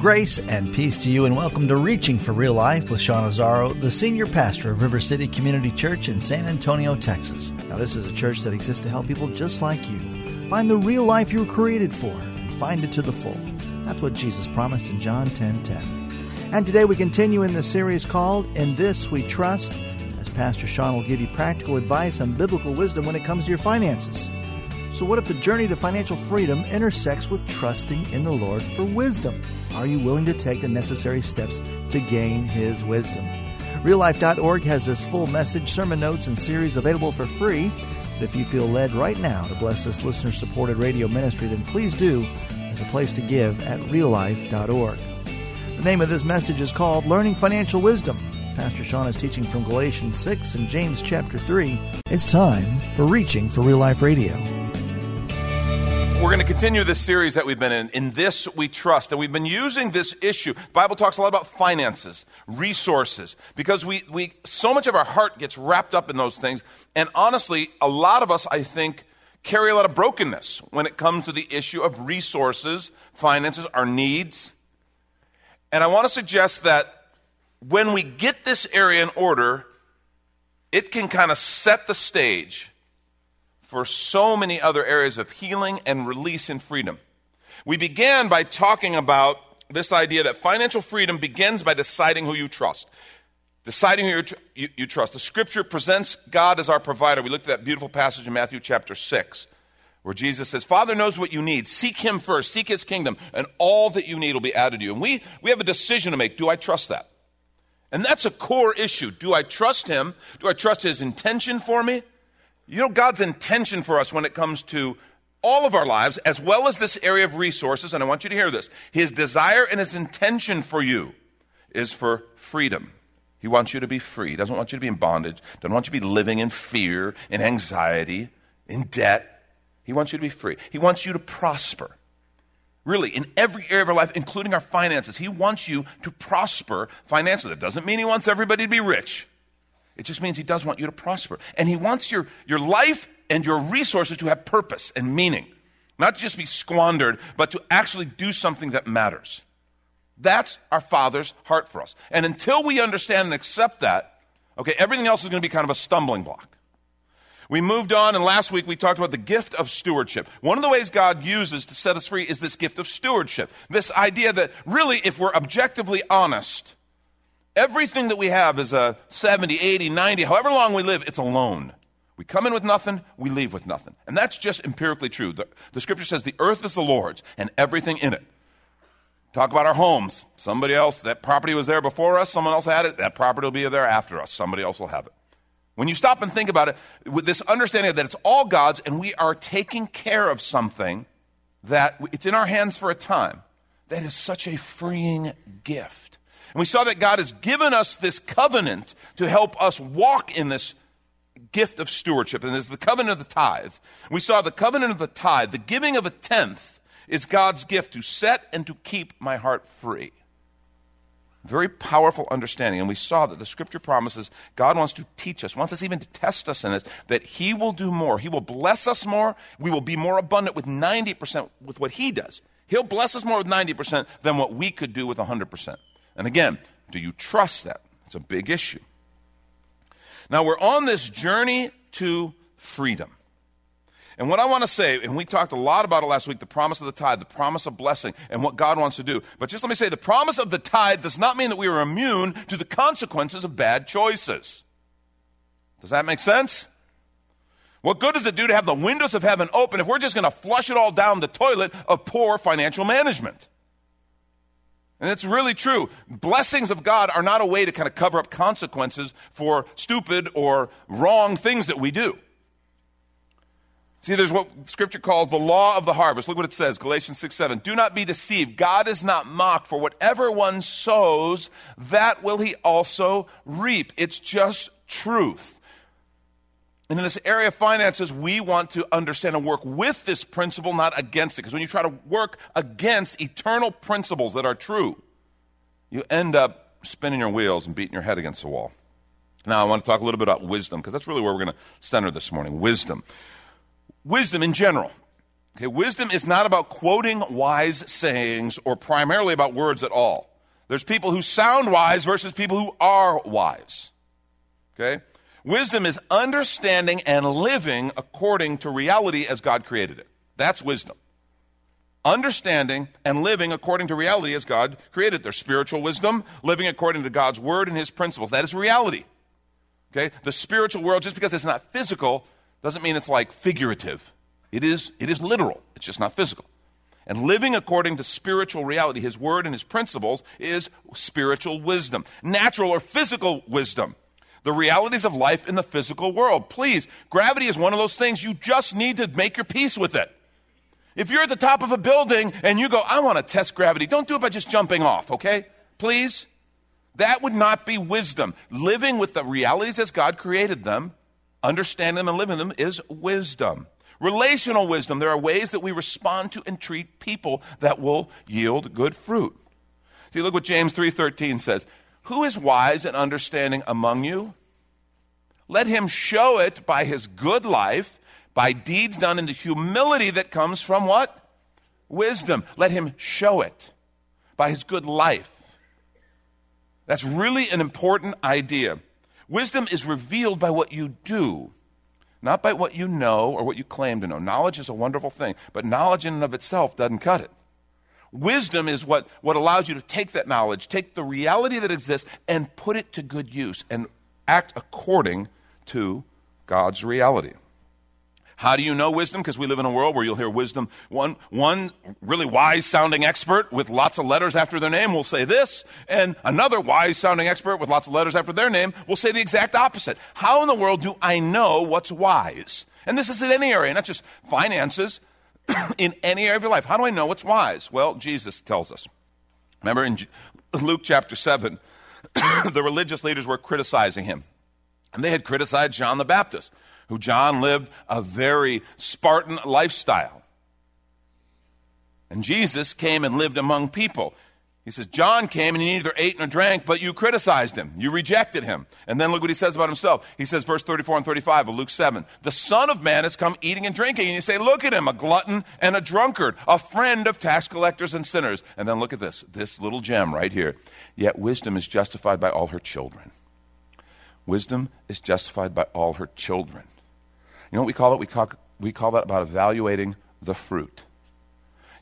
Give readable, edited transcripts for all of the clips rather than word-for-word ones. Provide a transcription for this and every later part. Grace and peace to you, and welcome to Reaching for Real Life with Sean Azaro, the senior pastor of River City Community Church in San Antonio, Texas. Now, this is a church that exists to help people just like you find the real life you were created for and find it to the full. That's what Jesus promised in John 10:10. And today we continue in this series called In This We Trust, as Pastor Sean will give you practical advice and biblical wisdom when it comes to your finances. So what if the journey to financial freedom intersects with trusting in the Lord for wisdom? Are you willing to take the necessary steps to gain His wisdom? RealLife.org has this full message, sermon notes, and series available for free. But if you feel led right now to bless this listener-supported radio ministry, then please do. There's a place to give at RealLife.org. The name of this message is called Learning Financial Wisdom. Pastor Sean is teaching from Galatians 6 and James chapter 3. It's time for Reaching for Real Life Radio. We're going to continue this series that we've been in This We Trust, and we've been using this issue. The Bible talks a lot about finances, resources, because we so much of our heart gets wrapped up in those things, and honestly, a lot of us, I think, carry a lot of brokenness when it comes to the issue of resources, finances, our needs. And I want to suggest that when we get this area in order, it can kind of set the stage for so many other areas of healing and release and freedom. We began by talking about this idea that financial freedom begins by deciding who you trust. Deciding who you trust. The Scripture presents God as our provider. We looked at that beautiful passage in Matthew chapter 6. Where Jesus says, Father knows what you need. Seek Him first. Seek His kingdom. And all that you need will be added to you. And we have a decision to make. Do I trust that? And that's a core issue. Do I trust Him? Do I trust His intention for me? You know, God's intention for us when it comes to all of our lives, as well as this area of resources, and I want you to hear this, His desire and His intention for you is for freedom. He wants you to be free. He doesn't want you to be in bondage. Doesn't want you to be living in fear, in anxiety, in debt. He wants you to be free. He wants you to prosper. Really, in every area of our life, including our finances, He wants you to prosper financially. That doesn't mean He wants everybody to be rich. It just means He does want you to prosper. And He wants your life and your resources to have purpose and meaning. Not to just be squandered, but to actually do something that matters. That's our Father's heart for us. And until we understand and accept that, okay, everything else is going to be kind of a stumbling block. We moved on, and last week we talked about the gift of stewardship. One of the ways God uses to set us free is this gift of stewardship. This idea that really, if we're objectively honest, everything that we have is a 70, 80, 90, however long we live, it's a loan. We come in with nothing, we leave with nothing. And that's just empirically true. The Scripture says the earth is the Lord's and everything in it. Talk about our homes. Somebody else, that property was there before us, someone else had it, that property will be there after us, somebody else will have it. When you stop and think about it, with this understanding that it's all God's and we are taking care of something that it's in our hands for a time, that is such a freeing gift. And we saw that God has given us this covenant to help us walk in this gift of stewardship, and it's the covenant of the tithe. We saw the covenant of the tithe, the giving of a tenth, is God's gift to set and to keep my heart free. Very powerful understanding, and we saw that the Scripture promises God wants to teach us, wants us even to test us in this, that He will do more. He will bless us more. We will be more abundant with 90% with what He does. He'll bless us more with 90% than what we could do with 100%. And again, do you trust that? It's a big issue. Now, we're on this journey to freedom. And what I want to say, and we talked a lot about it last week, the promise of the tithe, the promise of blessing, and what God wants to do. But just let me say, the promise of the tithe does not mean that we are immune to the consequences of bad choices. Does that make sense? What good does it do to have the windows of heaven open if we're just going to flush it all down the toilet of poor financial management? And it's really true. Blessings of God are not a way to kind of cover up consequences for stupid or wrong things that we do. See, there's what Scripture calls the law of the harvest. Look what it says, Galatians 6:7. Do not be deceived. God is not mocked, for whatever one sows, that will he also reap. It's just truth. And in this area of finances, we want to understand and work with this principle, not against it. Because when you try to work against eternal principles that are true, you end up spinning your wheels and beating your head against the wall. Now, I want to talk a little bit about wisdom, because that's really where we're going to center this morning, wisdom. Wisdom in general. Okay, wisdom is not about quoting wise sayings or primarily about words at all. There's people who sound wise versus people who are wise. Okay? Wisdom is understanding and living according to reality as God created it. That's wisdom. Understanding and living according to reality as God created. There's spiritual wisdom, living according to God's word and his principles. That is reality. Okay? The spiritual world, just because it's not physical, doesn't mean it's like figurative. It is literal. It's just not physical. And living according to spiritual reality, his word and his principles, is spiritual wisdom. Natural or physical wisdom. The realities of life in the physical world. Please, gravity is one of those things you just need to make your peace with it. If you're at the top of a building and you go, I want to test gravity, don't do it by just jumping off, okay? Please? That would not be wisdom. Living with the realities as God created them, understanding them and living them, is wisdom. Relational wisdom. There are ways that we respond to and treat people that will yield good fruit. See, look what James 3:13 says. Who is wise and understanding among you? Let him show it by his good life, by deeds done in the humility that comes from what? Wisdom. Let him show it by his good life. That's really an important idea. Wisdom is revealed by what you do, not by what you know or what you claim to know. Knowledge is a wonderful thing, but knowledge in and of itself doesn't cut it. Wisdom is what allows you to take that knowledge, take the reality that exists, and put it to good use and act according to God's reality. How do you know wisdom? Because we live in a world where you'll hear wisdom. One really wise-sounding expert with lots of letters after their name will say this, and another wise-sounding expert with lots of letters after their name will say the exact opposite. How in the world do I know what's wise? And this is in any area, not just finances, in any area of your life. How do I know what's wise? Well, Jesus tells us. Remember in Luke chapter 7, the religious leaders were criticizing him, and they had criticized John the Baptist, who John lived a very Spartan lifestyle. And Jesus came and lived among people. He says, John came and he neither ate nor drank, but you criticized him. You rejected him. And then look what he says about himself. He says, verse 34 and 35 of Luke 7, the Son of Man has come eating and drinking. And you say, look at him, a glutton and a drunkard, a friend of tax collectors and sinners. And then look at this little gem right here. Yet wisdom is justified by all her children. Wisdom is justified by all her children. You know what we call it? We call that about evaluating the fruit.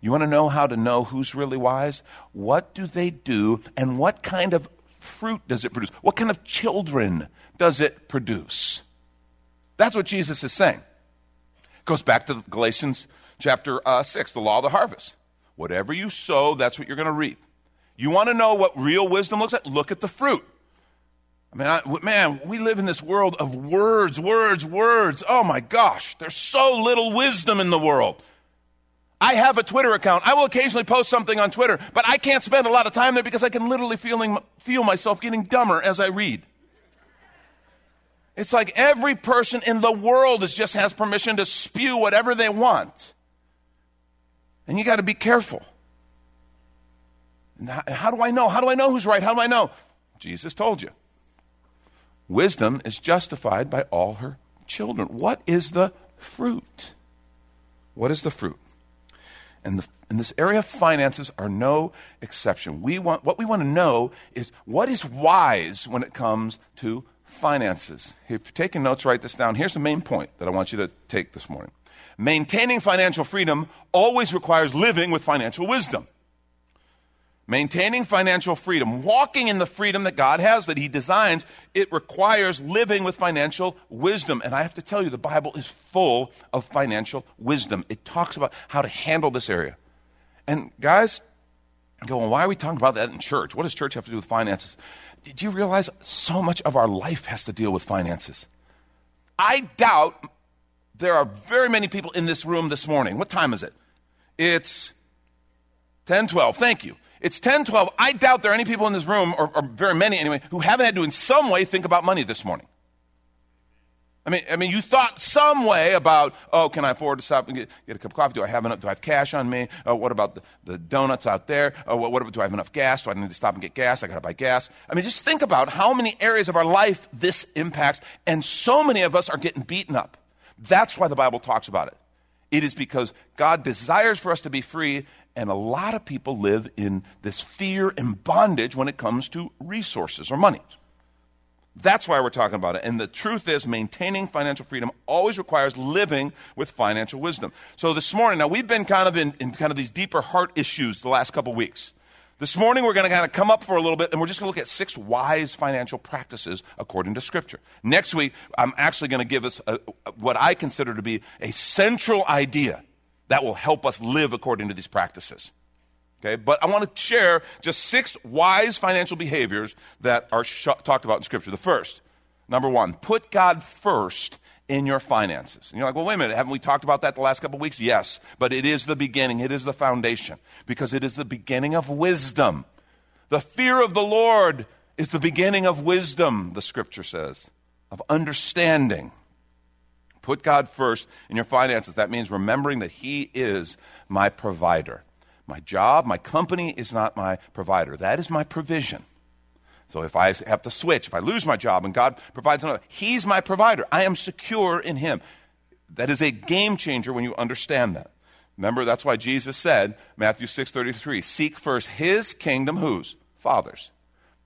You want to know who's really wise? What do they do, and what kind of fruit does it produce? What kind of children does it produce? That's what Jesus is saying. It goes back to Galatians chapter 6, the law of the harvest. Whatever you sow, that's what you're going to reap. You want to know what real wisdom looks like? Look at the fruit. Man, we live in this world of words. Oh, my gosh. There's so little wisdom in the world. I have a Twitter account. I will occasionally post something on Twitter, but I can't spend a lot of time there because I can literally feel myself getting dumber as I read. It's like every person in the world just has permission to spew whatever they want. And you got to be careful. And how do I know? How do I know who's right? How do I know? Jesus told you. Wisdom is justified by all her children. What is the fruit? What is the fruit? And this area of finances are no exception. What we want to know is what is wise when it comes to finances. If you're taking notes, write this down. Here's the main point that I want you to take this morning. Maintaining financial freedom always requires living with financial wisdom. Maintaining financial freedom, walking in the freedom that God has, that he designs, it requires living with financial wisdom. And I have to tell you, the Bible is full of financial wisdom. It talks about how to handle this area. And guys, you go, well, why are we talking about that in church? What does church have to do with finances? Did you realize so much of our life has to deal with finances? I doubt There are very many people in this room this morning. What time is it? It's 10:12. Thank you. It's 10:12. I doubt there are any people in this room, or very many anyway, who haven't had to in some way think about money this morning. I mean, you thought some way about, oh, can I afford to stop and get a cup of coffee? Do I have enough? Do I have cash on me? What about the donuts out there? What do I have enough gas? Do I need to stop and get gas? I got to buy gas. I mean, just think about how many areas of our life this impacts, and so many of us are getting beaten up. That's why the Bible talks about it. It is because God desires for us to be free, and a lot of people live in this fear and bondage when it comes to resources or money. That's why we're talking about it. And the truth is, maintaining financial freedom always requires living with financial wisdom. So this morning, now we've been kind of in kind of these deeper heart issues the last couple weeks. This morning, we're going to kind of come up for a little bit, and we're just going to look at 6 wise financial practices according to Scripture. Next week, I'm actually going to give us what I consider to be a central idea that will help us live according to these practices. Okay, but I want to share just 6 wise financial behaviors that are talked about in Scripture. The first, number 1, put God first in your finances. And you're like, well, wait a minute, haven't we talked about that the last couple of weeks? Yes, but it is the beginning. It is the foundation, because it is the beginning of wisdom. The fear of the Lord is the beginning of wisdom, the Scripture says, of understanding. Put God first in your finances. That means remembering that He is my provider. My job, my company is not my provider. That is my provision. So if I have to switch, if I lose my job and God provides another, He's my provider. I am secure in Him. That is a game changer when you understand that. Remember, that's why Jesus said, Matthew 6:33, seek first His kingdom, whose? Father's.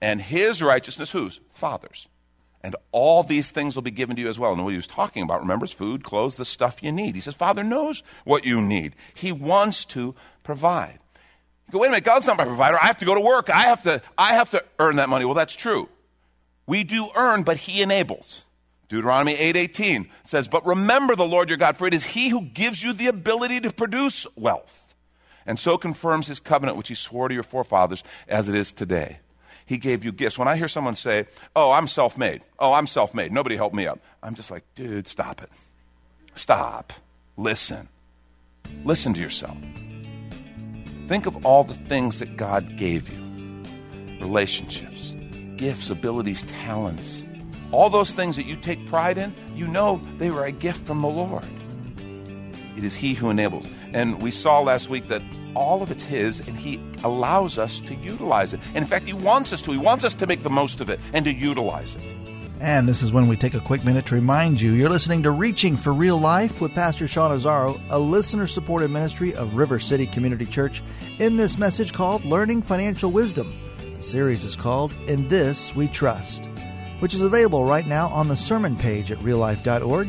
And His righteousness, whose? Father's. And all these things will be given to you as well. And what He was talking about, remember, is food, clothes, the stuff you need. He says, Father knows what you need. He wants to provide. You go, wait a minute, God's not my provider. I have to go to work. I have to earn that money. Well, that's true. We do earn, but He enables. Deuteronomy 8:18 says, but remember the Lord your God, for it is He who gives you the ability to produce wealth, and so confirms His covenant, which He swore to your forefathers, as it is today. He gave you gifts. When I hear someone say, oh, I'm self-made. Oh, I'm self-made. Nobody helped me up. I'm just like, dude, stop it. Stop. Listen. Listen to yourself. Think of all the things that God gave you. Relationships, gifts, abilities, talents. All those things that you take pride in, you know they were a gift from the Lord. It is He who enables. And we saw last week that all of it's His, and He allows us to utilize it. And in fact, He wants us to. He wants us to make the most of it and to utilize it. And this is when we take a quick minute to remind you, you're listening to Reaching for Real Life with Pastor Sean Azaro, a listener-supported ministry of River City Community Church, in this message called Learning Financial Wisdom. The series is called In This We Trust, which is available right now on the sermon page at reallife.org.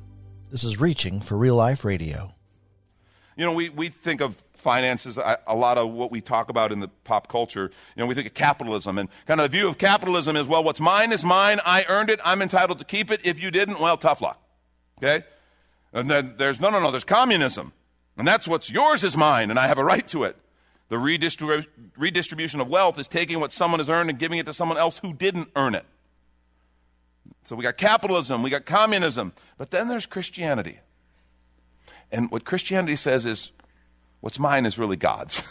This is Reaching for Real Life Radio. You know, we think of finances, a lot of what we talk about in the pop culture, you know, we think of capitalism, and kind of the view of capitalism is, well, what's mine is mine, I earned it, I'm entitled to keep it, if you didn't, well, tough luck, okay? And then there's, no, there's communism, and that's what's yours is mine, and I have a right to it. The redistribution of wealth is taking what someone has earned and giving it to someone else who didn't earn it. So we got capitalism, we got communism, but then there's Christianity. And what Christianity says is, what's mine is really God's,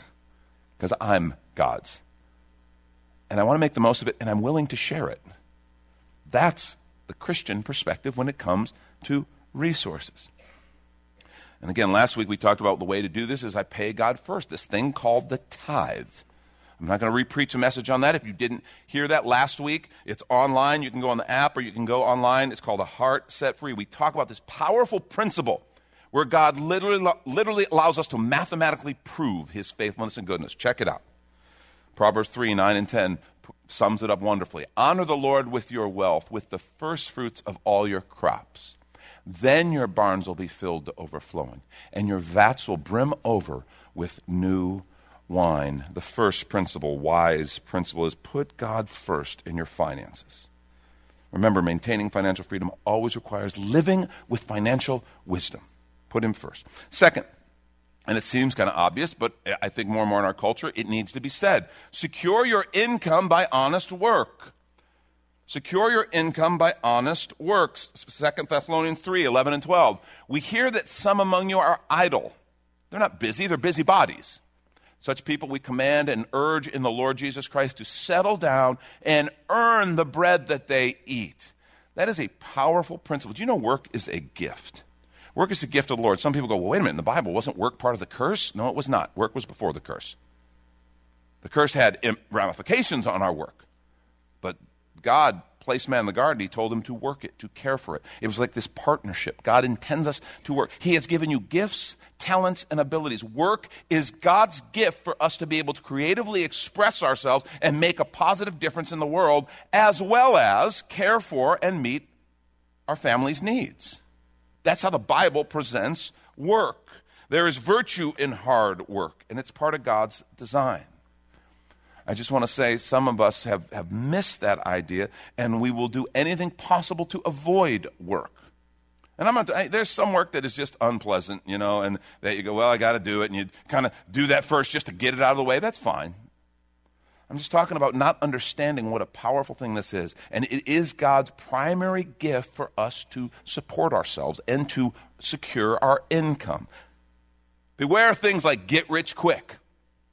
because I'm God's. And I want to make the most of it, and I'm willing to share it. That's the Christian perspective when it comes to resources. And again, last week we talked about the way to do this is I pay God first, this thing called the tithe. I'm not going to re-preach a message on that. If you didn't hear that last week, it's online. You can go on the app or you can go online. It's called A Heart Set Free. We talk about this powerful principle where God literally allows us to mathematically prove his faithfulness and goodness. Check it out. Proverbs 3, 9, and 10 sums it up wonderfully. Honor the Lord with your wealth, with the first fruits of all your crops. Then your barns will be filled to overflowing, and your vats will brim over with new wine. The first principle, wise principle, is put God first in your finances. Remember, maintaining financial freedom always requires living with financial wisdom. Put him first. Second, and it seems kind of obvious, but I think more and more in our culture, it needs to be said. Secure your income by honest work. Secure your income by honest works. 2 Thessalonians 3, 11 and 12. We hear that some among you are idle. They're not busy, they're busybodies. Such people we command and urge in the Lord Jesus Christ to settle down and earn the bread that they eat. That is a powerful principle. Do you know work is a gift? Work is a gift of the Lord. Some people go, well, wait a minute, in the Bible, wasn't work part of the curse? No, it was not. Work was before the curse. The curse had ramifications on our work, but God placed man in the garden. He told him to work it, to care for it. It was like this partnership. God intends us to work. He has given you gifts, talents, and abilities. Work is God's gift for us to be able to creatively express ourselves and make a positive difference in the world, as well as care for and meet our family's needs. That's how the Bible presents work. There is virtue in hard work, and it's part of God's design. I just want to say some of us have missed that idea, and we will do anything possible to avoid work. And there's some work that is just unpleasant, you know, and that you go, well, I got to do it, and you kind of do that first just to get it out of the way. That's fine. I'm just talking about not understanding what a powerful thing this is, and it is God's primary gift for us to support ourselves and to secure our income. Beware things like get rich quick.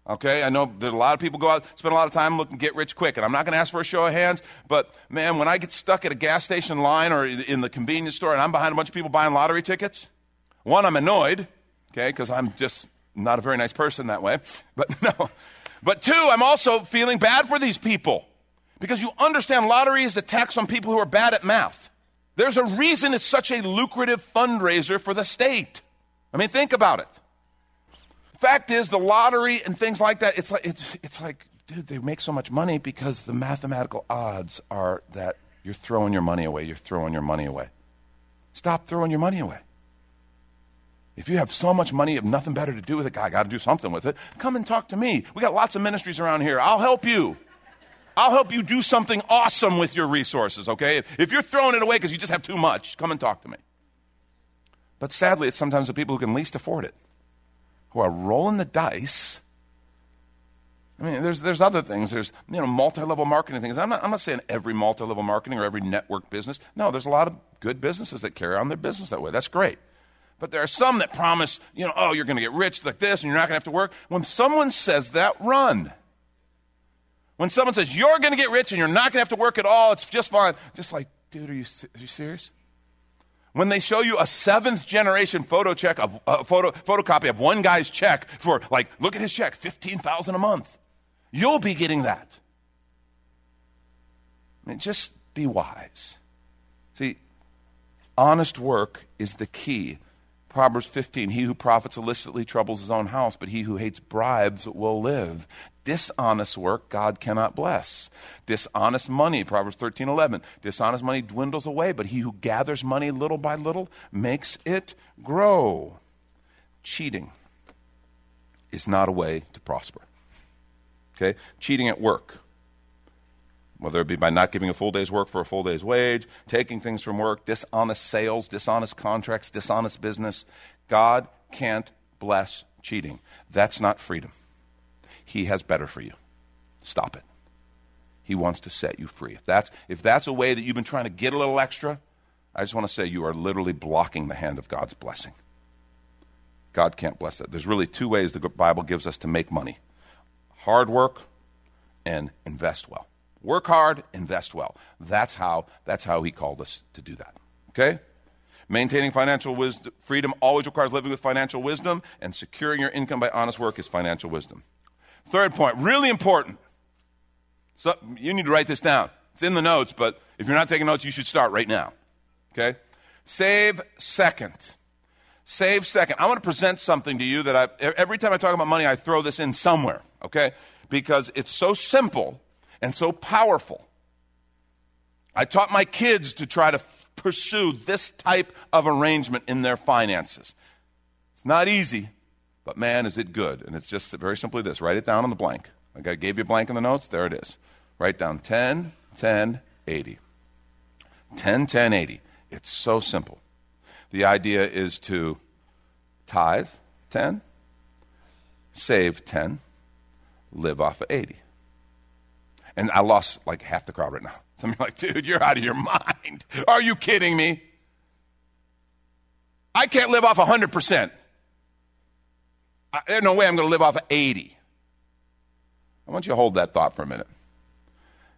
Okay, I know that a lot of people go out, spend a lot of time looking, get rich quick. And I'm not going to ask for a show of hands, but man, when I get stuck at a gas station line or in the convenience store and I'm behind a bunch of people buying lottery tickets, one, I'm annoyed, okay, because I'm just not a very nice person that way. But two, I'm also feeling bad for these people because you understand lottery is a tax on people who are bad at math. There's a reason it's such a lucrative fundraiser for the state. I mean, think about it. Fact is, the lottery and things like that, it's like, dude, they make so much money because the mathematical odds are that you're throwing your money away. You're throwing your money away. Stop throwing your money away. If you have so much money, you have nothing better to do with it. I got to do something with it. Come and talk to me. We got lots of ministries around here. I'll help you. I'll help you do something awesome with your resources, okay? If you're throwing it away because you just have too much, come and talk to me. But sadly, it's sometimes the people who can least afford it who are rolling the dice. I mean, there's other things. There's, you know, multi-level marketing things. I'm not saying every multi-level marketing or every network business. No, there's a lot of good businesses that carry on their business that way. That's great. But there are some that promise, you know, oh, you're going to get rich like this and you're not going to have to work. When someone says that, run. When someone says, you're going to get rich and you're not going to have to work at all, it's just fine. Just like, dude, are you serious? When they show you a seventh-generation photocopy of one guy's check for, like, look at his check, $15,000 a month. You'll be getting that. I mean, just be wise. See, honest work is the key. Proverbs 15, he who profits illicitly troubles his own house, but he who hates bribes will live. Dishonest work, God cannot bless. Dishonest money, Proverbs 13:11. Dishonest money dwindles away, but he who gathers money little by little makes it grow. Cheating is not a way to prosper. Okay? Cheating at work, whether it be by not giving a full day's work for a full day's wage, taking things from work, dishonest sales, dishonest contracts, dishonest business. God can't bless cheating. That's not freedom. He has better for you. Stop it. He wants to set you free. If that's a way that you've been trying to get a little extra, I just want to say you are literally blocking the hand of God's blessing. God can't bless it. There's really two ways the Bible gives us to make money: hard work and invest well. Work hard, invest well. That's how he called us to do that. Okay? Maintaining financial wisdom, freedom always requires living with financial wisdom, and securing your income by honest work is financial wisdom. Third point, really important. So you need to write this down. It's in the notes, but if you're not taking notes, you should start right now. Okay? Save second. Save second. I want to present something to you that every time I talk about money, I throw this in somewhere, okay? Because it's so simple and so powerful. I taught my kids to try to pursue this type of arrangement in their finances. It's not easy, but man, is it good. And it's just very simply this. Write it down on the blank. Like I gave you a blank in the notes. There it is. Write down 10, 10, 80. 10, 10, 80. It's so simple. The idea is to tithe 10, save 10, live off of 80. And I lost like half the crowd right now. Some of you are like, dude, you're out of your mind. Are you kidding me? I can't live off 100%. There's no way I'm going to live off of 80. I want you to hold that thought for a minute.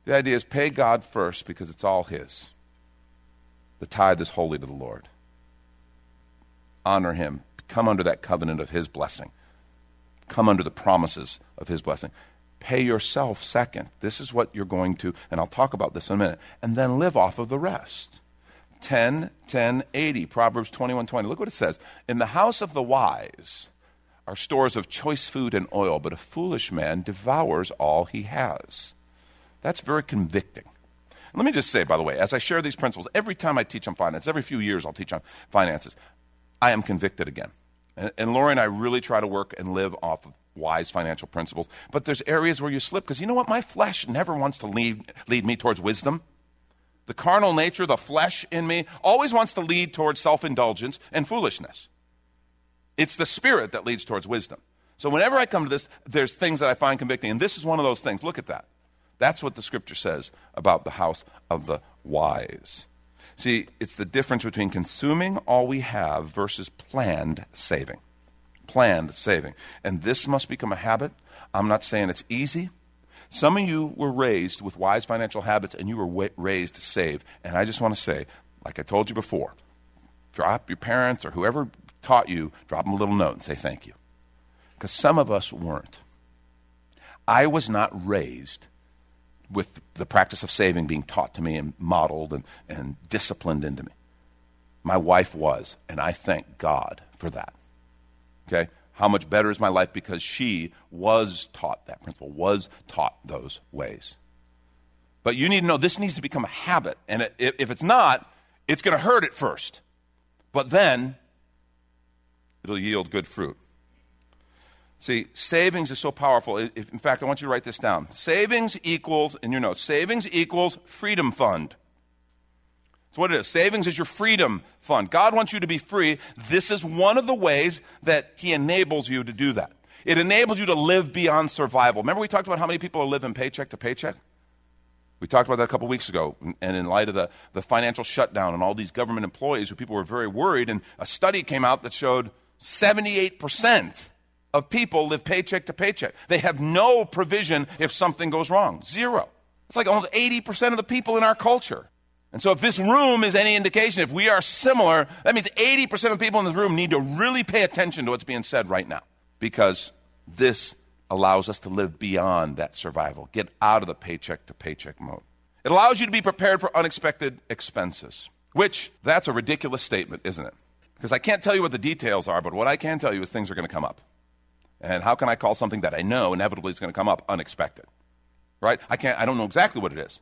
The idea is pay God first because it's all his. The tithe is holy to the Lord. Honor him. Come under that covenant of his blessing. Come under the promises of his blessing. Pay yourself second. This is what you're going to, and I'll talk about this in a minute, and then live off of the rest. 10, 10, 80, Proverbs 21, 20. Look what it says. In the house of the wise are stores of choice food and oil, but a foolish man devours all he has. That's very convicting. Let me just say, by the way, as I share these principles, every time I teach on finance, every few years I'll teach on finances, I am convicted again. And Laura and I really try to work and live off of wise financial principles. But there's areas where you slip because you know what? My flesh never wants to lead me towards wisdom. The carnal nature, the flesh in me, always wants to lead towards self-indulgence and foolishness. It's the spirit that leads towards wisdom. So whenever I come to this, there's things that I find convicting. And this is one of those things. Look at that. That's what the scripture says about the house of the wise. See, it's the difference between consuming all we have versus planned saving. Planned saving. And this must become a habit. I'm not saying it's easy. Some of you were raised with wise financial habits and you were raised to save. And I just want to say, like I told you before, drop your parents or whoever taught you, drop them a little note and say thank you. Because some of us weren't. I was not raised with the practice of saving being taught to me and modeled and disciplined into me. My wife was, and I thank God for that. Okay? How much better is my life because she was taught that principle, was taught those ways. But you need to know this needs to become a habit, and if it's not, it's going to hurt at first. But then, it'll yield good fruit. See, savings is so powerful. In fact, I want you to write this down. Savings equals, in your notes, savings equals freedom fund. That's what it is. Savings is your freedom fund. God wants you to be free. This is one of the ways that he enables you to do that. It enables you to live beyond survival. Remember we talked about how many people are living paycheck to paycheck? We talked about that a couple weeks ago, and in light of the financial shutdown and all these government employees who people were very worried, and a study came out that showed 78% of people live paycheck to paycheck. They have no provision if something goes wrong. Zero. It's like almost 80% of the people in our culture. And so if this room is any indication, if we are similar, that means 80% of the people in this room need to really pay attention to what's being said right now, because this allows us to live beyond that survival, get out of the paycheck to paycheck mode. It allows you to be prepared for unexpected expenses, which that's a ridiculous statement, isn't it? Because I can't tell you what the details are, but what I can tell you is things are going to come up. And how can I call something that I know inevitably is going to come up unexpected, right? I don't know exactly what it is.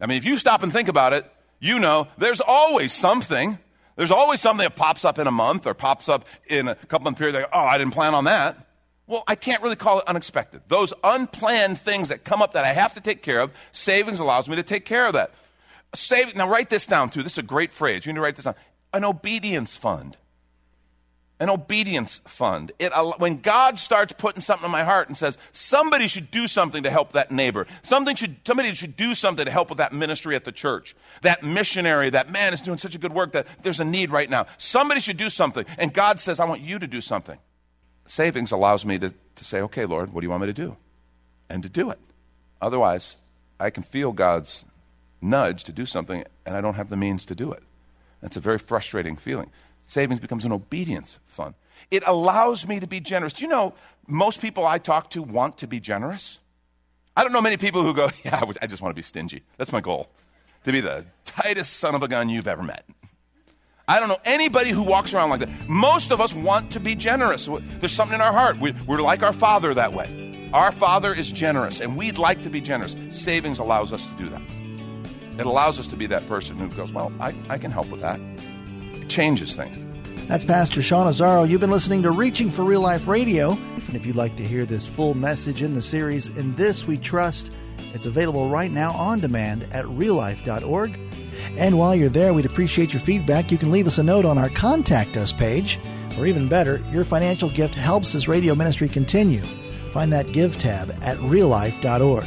I mean, if you stop and think about it, you know there's always something. There's always something that pops up in a month or pops up in a couple of periods. Like, oh, I didn't plan on that. Well, I can't really call it unexpected. Those unplanned things that come up that I have to take care of, savings allows me to take care of that. Now, write this down, too. This is a great phrase. You need to write this down. An obedience fund. an obedience fund. When God starts putting something in my heart and says, somebody should do something to help that neighbor. Somebody should do something to help with that ministry at the church. That missionary, that man is doing such a good work that there's a need right now. Somebody should do something. And God says, I want you to do something. Savings allows me to say, okay, Lord, what do you want me to do? And to do it. Otherwise, I can feel God's nudge to do something, and I don't have the means to do it. That's a very frustrating feeling. Savings becomes an obedience fund. It allows me to be generous. Do you know most people I talk to want to be generous? I don't know many people who go, yeah, I just want to be stingy. That's my goal, to be the tightest son of a gun you've ever met. I don't know anybody who walks around like that. Most of us want to be generous. There's something in our heart. We're like our father that way. Our father is generous, and we'd like to be generous. Savings allows us to do that. It allows us to be that person who goes, well, I can help with that. It changes things. That's Pastor Sean Azaro. You've been listening to Reaching for Real Life Radio. And if you'd like to hear this full message in the series, In This We Trust, it's available right now on demand at reallife.org. And while you're there, we'd appreciate your feedback. You can leave us a note on our Contact Us page. Or even better, your financial gift helps this radio ministry continue. Find that Give tab at reallife.org.